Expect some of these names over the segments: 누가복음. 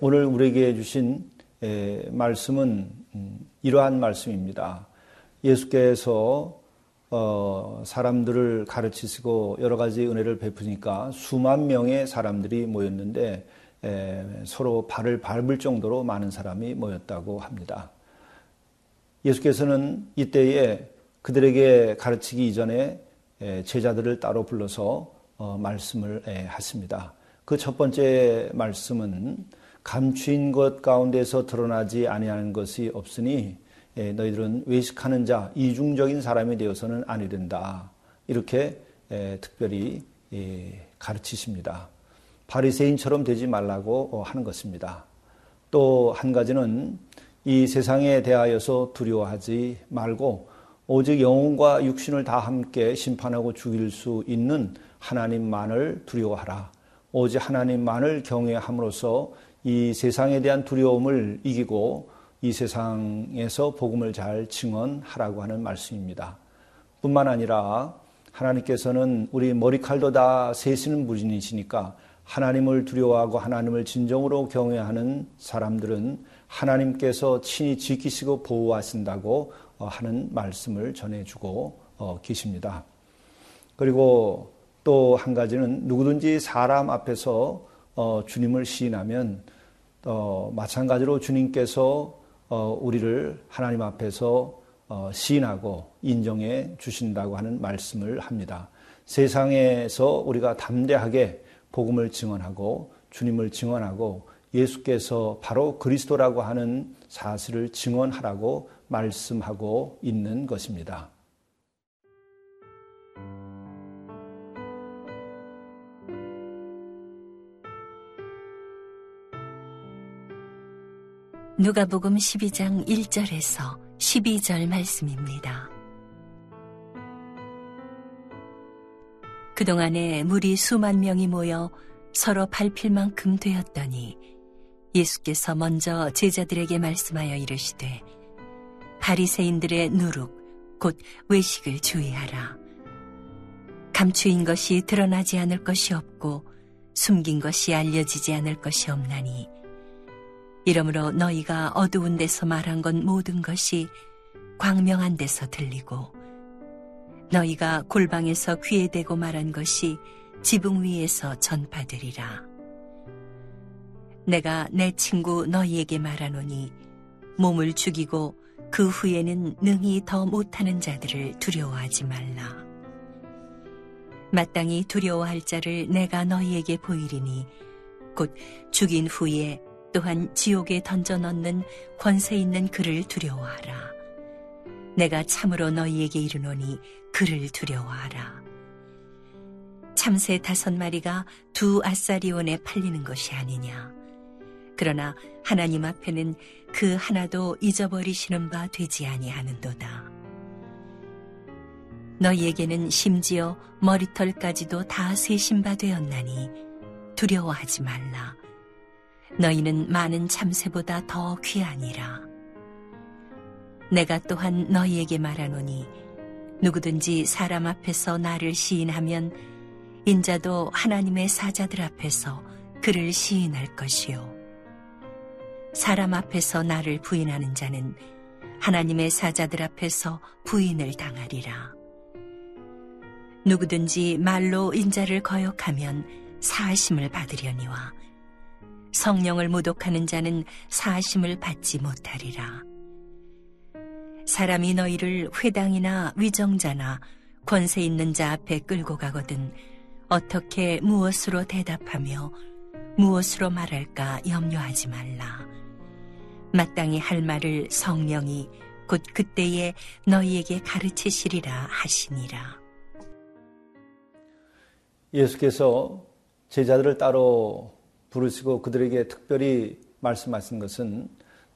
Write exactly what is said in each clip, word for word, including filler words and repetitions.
오늘 우리에게 주신 말씀은 이러한 말씀입니다. 예수께서 사람들을 가르치시고 여러 가지 은혜를 베푸니까 수만 명의 사람들이 모였는데 서로 발을 밟을 정도로 많은 사람이 모였다고 합니다. 예수께서는 이때에 그들에게 가르치기 이전에 제자들을 따로 불러서 말씀을 하십니다. 그 첫 번째 말씀은 감추인 것 가운데서 드러나지 아니하는 것이 없으니 너희들은 외식하는 자, 이중적인 사람이 되어서는 아니 된다. 이렇게 특별히 가르치십니다. 바리새인처럼 되지 말라고 하는 것입니다. 또 한 가지는 이 세상에 대하여서 두려워하지 말고 오직 영혼과 육신을 다 함께 심판하고 죽일 수 있는 하나님만을 두려워하라. 오직 하나님만을 경외함으로써 이 세상에 대한 두려움을 이기고 이 세상에서 복음을 잘 증언하라고 하는 말씀입니다. 뿐만 아니라 하나님께서는 우리 머리칼도 다 세시는 분이시니까 하나님을 두려워하고 하나님을 진정으로 경외하는 사람들은 하나님께서 친히 지키시고 보호하신다고 하는 말씀을 전해주고 계십니다. 그리고 또 한 가지는 누구든지 사람 앞에서 주님을 시인하면 마찬가지로 주님께서 어, 우리를 하나님 앞에서 어, 시인하고 인정해 주신다고 하는 말씀을 합니다. 세상에서 우리가 담대하게 복음을 증언하고 주님을 증언하고 예수께서 바로 그리스도라고 하는 사실을 증언하라고 말씀하고 있는 것입니다. 누가복음 십이 장 일 절에서 십이 절 말씀입니다. 그동안에 무리 수만 명이 모여 서로 밟힐 만큼 되었더니 예수께서 먼저 제자들에게 말씀하여 이르시되 바리새인들의 누룩 곧 외식을 주의하라. 감추인 것이 드러나지 않을 것이 없고 숨긴 것이 알려지지 않을 것이 없나니 이러므로 너희가 어두운 데서 말한 건 모든 것이 광명한 데서 들리고 너희가 골방에서 귀에 대고 말한 것이 지붕 위에서 전파되리라. 내가 내 친구 너희에게 말하노니 몸을 죽이고 그 후에는 능히 더 못하는 자들을 두려워하지 말라. 마땅히 두려워할 자를 내가 너희에게 보이리니 곧 죽인 후에 또한 지옥에 던져 넣는 권세 있는 그를 두려워하라. 내가 참으로 너희에게 이르노니 그를 두려워하라. 참새 다섯 마리가 두 아사리온에 팔리는 것이 아니냐. 그러나 하나님 앞에는 그 하나도 잊어버리시는 바 되지 아니하는도다. 너희에게는 심지어 머리털까지도 다 세신 바 되었나니 두려워하지 말라. 너희는 많은 참새보다 더 귀하니라. 내가 또한 너희에게 말하노니 누구든지 사람 앞에서 나를 시인하면 인자도 하나님의 사자들 앞에서 그를 시인할 것이요. 사람 앞에서 나를 부인하는 자는 하나님의 사자들 앞에서 부인을 당하리라. 누구든지 말로 인자를 거역하면 사하심을 받으려니와 성령을 모독하는 자는 사하심을 받지 못하리라. 사람이 너희를 회당이나 위정자나 권세 있는 자 앞에 끌고 가거든 어떻게 무엇으로 대답하며 무엇으로 말할까 염려하지 말라. 마땅히 할 말을 성령이 곧 그때에 너희에게 가르치시리라 하시니라. 예수께서 제자들을 따로 부르시고 그들에게 특별히 말씀하신 것은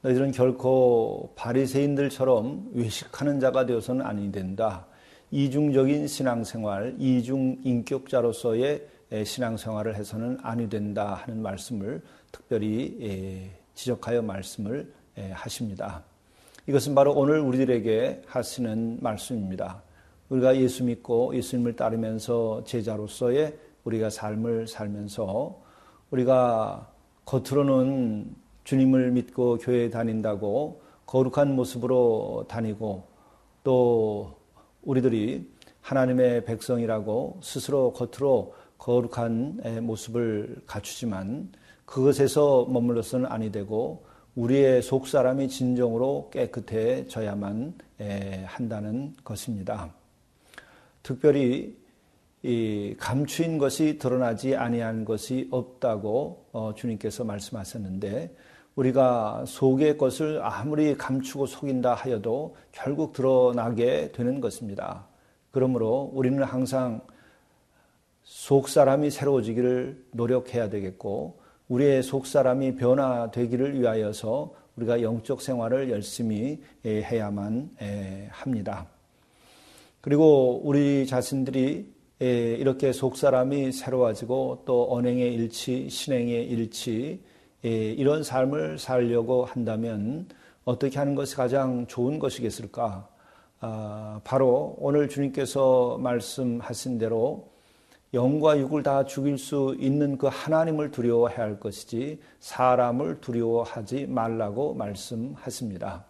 너희들은 결코 바리새인들처럼 외식하는 자가 되어서는 아니 된다. 이중적인 신앙생활, 이중인격자로서의 신앙생활을 해서는 아니 된다 하는 말씀을 특별히 지적하여 말씀을 하십니다. 이것은 바로 오늘 우리들에게 하시는 말씀입니다. 우리가 예수 믿고 예수님을 따르면서 제자로서의 우리가 삶을 살면서 우리가 겉으로는 주님을 믿고 교회에 다닌다고 거룩한 모습으로 다니고 또 우리들이 하나님의 백성이라고 스스로 겉으로 거룩한 모습을 갖추지만 그것에서 머물러서는 아니 되고 우리의 속사람이 진정으로 깨끗해져야만 한다는 것입니다. 특별히 이 감추인 것이 드러나지 아니한 것이 없다고 어, 주님께서 말씀하셨는데 우리가 속의 것을 아무리 감추고 속인다 하여도 결국 드러나게 되는 것입니다. 그러므로 우리는 항상 속사람이 새로워지기를 노력해야 되겠고 우리의 속사람이 변화되기를 위하여서 우리가 영적 생활을 열심히 해야만 합니다. 그리고 우리 자신들이 이렇게 속사람이 새로워지고 또 언행의 일치, 신행의 일치 이런 삶을 살려고 한다면 어떻게 하는 것이 가장 좋은 것이겠을까? 바로 오늘 주님께서 말씀하신 대로 영과 육을 다 죽일 수 있는 그 하나님을 두려워해야 할 것이지 사람을 두려워하지 말라고 말씀하십니다.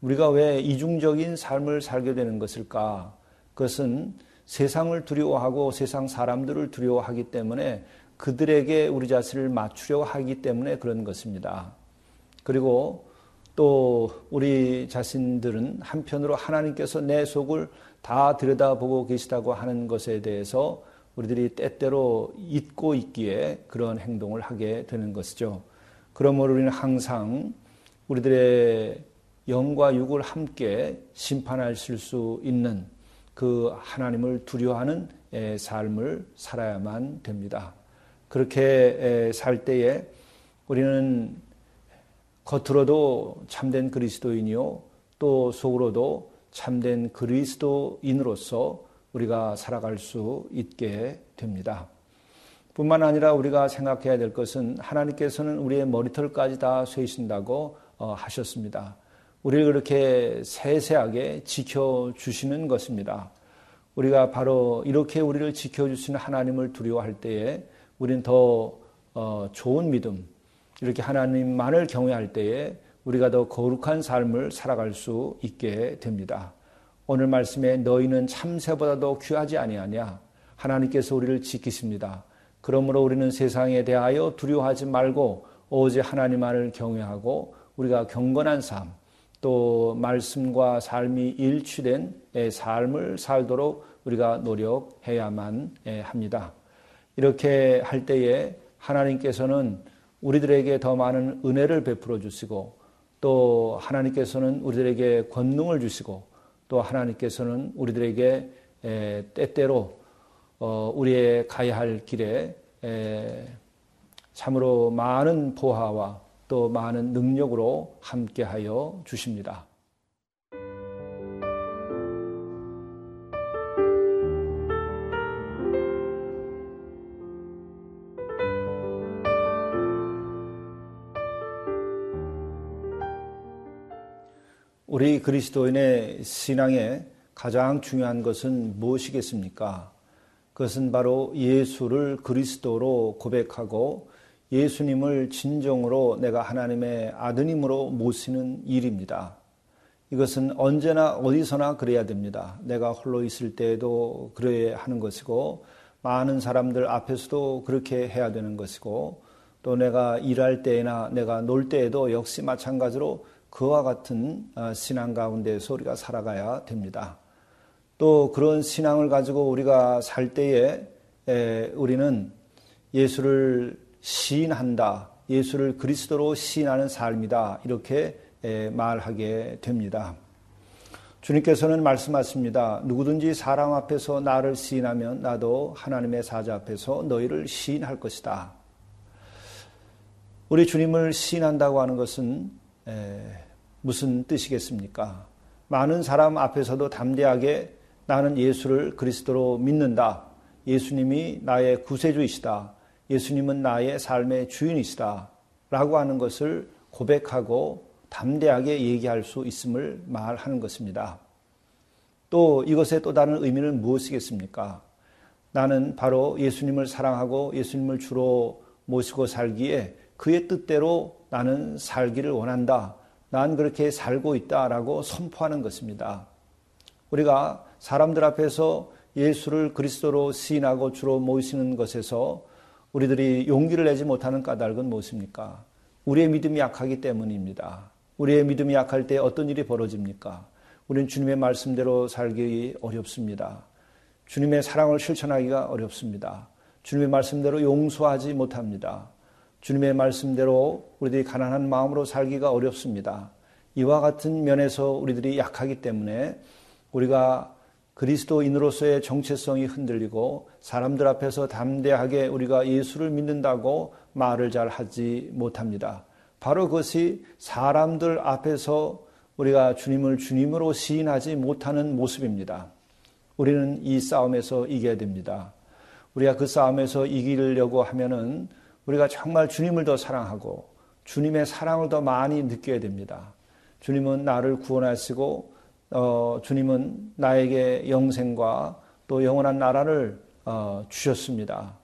우리가 왜 이중적인 삶을 살게 되는 것일까? 그것은 세상을 두려워하고 세상 사람들을 두려워하기 때문에 그들에게 우리 자신을 맞추려 하기 때문에 그런 것입니다. 그리고 또 우리 자신들은 한편으로 하나님께서 내 속을 다 들여다보고 계시다고 하는 것에 대해서 우리들이 때때로 잊고 있기에 그런 행동을 하게 되는 것이죠. 그러므로 우리는 항상 우리들의 영과 육을 함께 심판하실 수 있는 그 하나님을 두려워하는 삶을 살아야만 됩니다. 그렇게 살 때에 우리는 겉으로도 참된 그리스도인이요 또 속으로도 참된 그리스도인으로서 우리가 살아갈 수 있게 됩니다. 뿐만 아니라 우리가 생각해야 될 것은 하나님께서는 우리의 머리털까지 다 세신다고 하셨습니다. 우리를 그렇게 세세하게 지켜주시는 것입니다. 우리가 바로 이렇게 우리를 지켜주시는 하나님을 두려워할 때에 우리는 더 좋은 믿음, 이렇게 하나님만을 경외할 때에 우리가 더 거룩한 삶을 살아갈 수 있게 됩니다. 오늘 말씀에 너희는 참새보다도 귀하지 아니하냐? 하나님께서 우리를 지키십니다. 그러므로 우리는 세상에 대하여 두려워하지 말고 오직 하나님만을 경외하고 우리가 경건한 삶, 또 말씀과 삶이 일치된 삶을 살도록 우리가 노력해야만 합니다. 이렇게 할 때에 하나님께서는 우리들에게 더 많은 은혜를 베풀어 주시고 또 하나님께서는 우리들에게 권능을 주시고 또 하나님께서는 우리들에게 때때로 우리의 가야 할 길에 참으로 많은 보화와 또 많은 능력으로 함께하여 주십니다. 우리 그리스도인의 신앙에 가장 중요한 것은 무엇이겠습니까? 그것은 바로 예수를 그리스도로 고백하고 예수님을 진정으로 내가 하나님의 아드님으로 모시는 일입니다. 이것은 언제나 어디서나 그래야 됩니다. 내가 홀로 있을 때에도 그래야 하는 것이고 많은 사람들 앞에서도 그렇게 해야 되는 것이고 또 내가 일할 때나 내가 놀 때에도 역시 마찬가지로 그와 같은 신앙 가운데서 우리가 살아가야 됩니다. 또 그런 신앙을 가지고 우리가 살 때에 우리는 예수를 시인한다. 예수를 그리스도로 시인하는 삶이다. 이렇게 말하게 됩니다. 주님께서는 말씀하십니다. 누구든지 사람 앞에서 나를 시인하면 나도 하나님의 사자 앞에서 너희를 시인할 것이다. 우리 주님을 시인한다고 하는 것은 무슨 뜻이겠습니까? 많은 사람 앞에서도 담대하게 나는 예수를 그리스도로 믿는다. 예수님이 나의 구세주이시다. 예수님은 나의 삶의 주인이시다 라고 하는 것을 고백하고 담대하게 얘기할 수 있음을 말하는 것입니다. 또 이것의 또 다른 의미는 무엇이겠습니까? 나는 바로 예수님을 사랑하고 예수님을 주로 모시고 살기에 그의 뜻대로 나는 살기를 원한다. 난 그렇게 살고 있다라고 선포하는 것입니다. 우리가 사람들 앞에서 예수를 그리스도로 시인하고 주로 모시는 것에서 우리들이 용기를 내지 못하는 까닭은 무엇입니까? 우리의 믿음이 약하기 때문입니다. 우리의 믿음이 약할 때 어떤 일이 벌어집니까? 우리는 주님의 말씀대로 살기 어렵습니다. 주님의 사랑을 실천하기가 어렵습니다. 주님의 말씀대로 용서하지 못합니다. 주님의 말씀대로 우리들이 가난한 마음으로 살기가 어렵습니다. 이와 같은 면에서 우리들이 약하기 때문에 우리가 그리스도인으로서의 정체성이 흔들리고 사람들 앞에서 담대하게 우리가 예수를 믿는다고 말을 잘 하지 못합니다. 바로 그것이 사람들 앞에서 우리가 주님을 주님으로 시인하지 못하는 모습입니다. 우리는 이 싸움에서 이겨야 됩니다. 우리가 그 싸움에서 이기려고 하면은 우리가 정말 주님을 더 사랑하고 주님의 사랑을 더 많이 느껴야 됩니다. 주님은 나를 구원하시고 어, 주님은 나에게 영생과 또 영원한 나라를 어, 주셨습니다.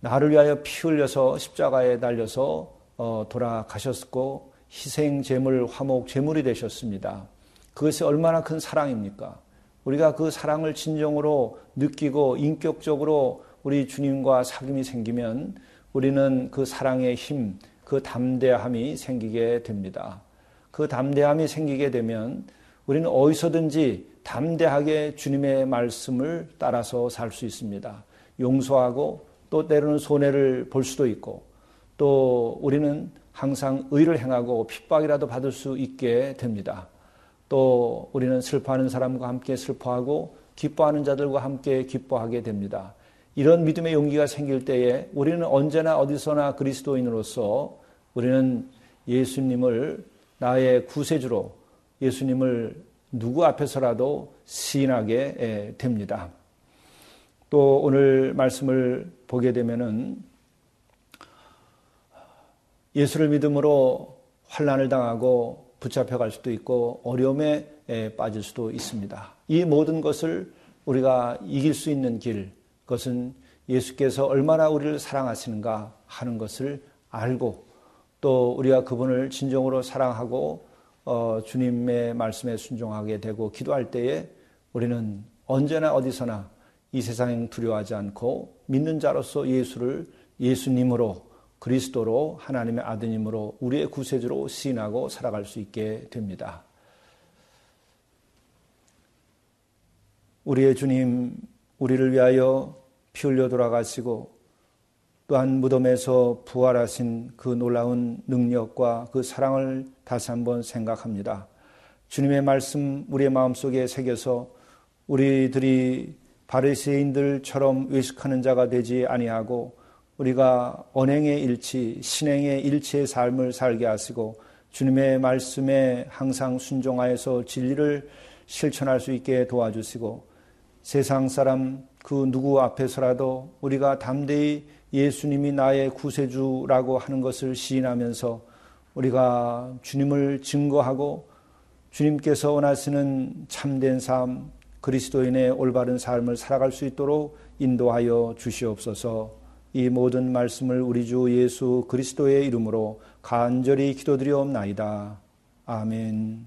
나를 위하여 피 흘려서 십자가에 달려서 어, 돌아가셨고 희생 제물, 화목 제물이 되셨습니다. 그것이 얼마나 큰 사랑입니까? 우리가 그 사랑을 진정으로 느끼고 인격적으로 우리 주님과 사귐이 생기면 우리는 그 사랑의 힘, 그 담대함이 생기게 됩니다. 그 담대함이 생기게 되면 우리는 어디서든지 담대하게 주님의 말씀을 따라서 살 수 있습니다. 용서하고 또 때로는 손해를 볼 수도 있고 또 우리는 항상 의를 행하고 핍박이라도 받을 수 있게 됩니다. 또 우리는 슬퍼하는 사람과 함께 슬퍼하고 기뻐하는 자들과 함께 기뻐하게 됩니다. 이런 믿음의 용기가 생길 때에 우리는 언제나 어디서나 그리스도인으로서 우리는 예수님을 나의 구세주로 예수님을 누구 앞에서라도 시인하게 됩니다. 또 오늘 말씀을 보게 되면은 예수를 믿음으로 환난을 당하고 붙잡혀갈 수도 있고 어려움에 빠질 수도 있습니다. 이 모든 것을 우리가 이길 수 있는 길, 그것은 예수께서 얼마나 우리를 사랑하시는가 하는 것을 알고 또 우리가 그분을 진정으로 사랑하고 어, 주님의 말씀에 순종하게 되고 기도할 때에 우리는 언제나 어디서나 이 세상에 두려워하지 않고 믿는 자로서 예수를 예수님으로 그리스도로 하나님의 아드님으로 우리의 구세주로 시인하고 살아갈 수 있게 됩니다. 우리의 주님 우리를 위하여 피 흘려 돌아가시고 또한 무덤에서 부활하신 그 놀라운 능력과 그 사랑을 다시 한번 생각합니다. 주님의 말씀 우리의 마음속에 새겨서 우리들이 바리새인들처럼 외식하는 자가 되지 아니하고 우리가 언행의 일치, 신행의 일치의 삶을 살게 하시고 주님의 말씀에 항상 순종하여서 진리를 실천할 수 있게 도와주시고 세상 사람 그 누구 앞에서라도 우리가 담대히 예수님이 나의 구세주라고 하는 것을 시인하면서 우리가 주님을 증거하고 주님께서 원하시는 참된 삶, 그리스도인의 올바른 삶을 살아갈 수 있도록 인도하여 주시옵소서. 이 모든 말씀을 우리 주 예수 그리스도의 이름으로 간절히 기도드리옵나이다. 아멘.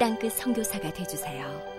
땅끝 선교사가 되어주세요.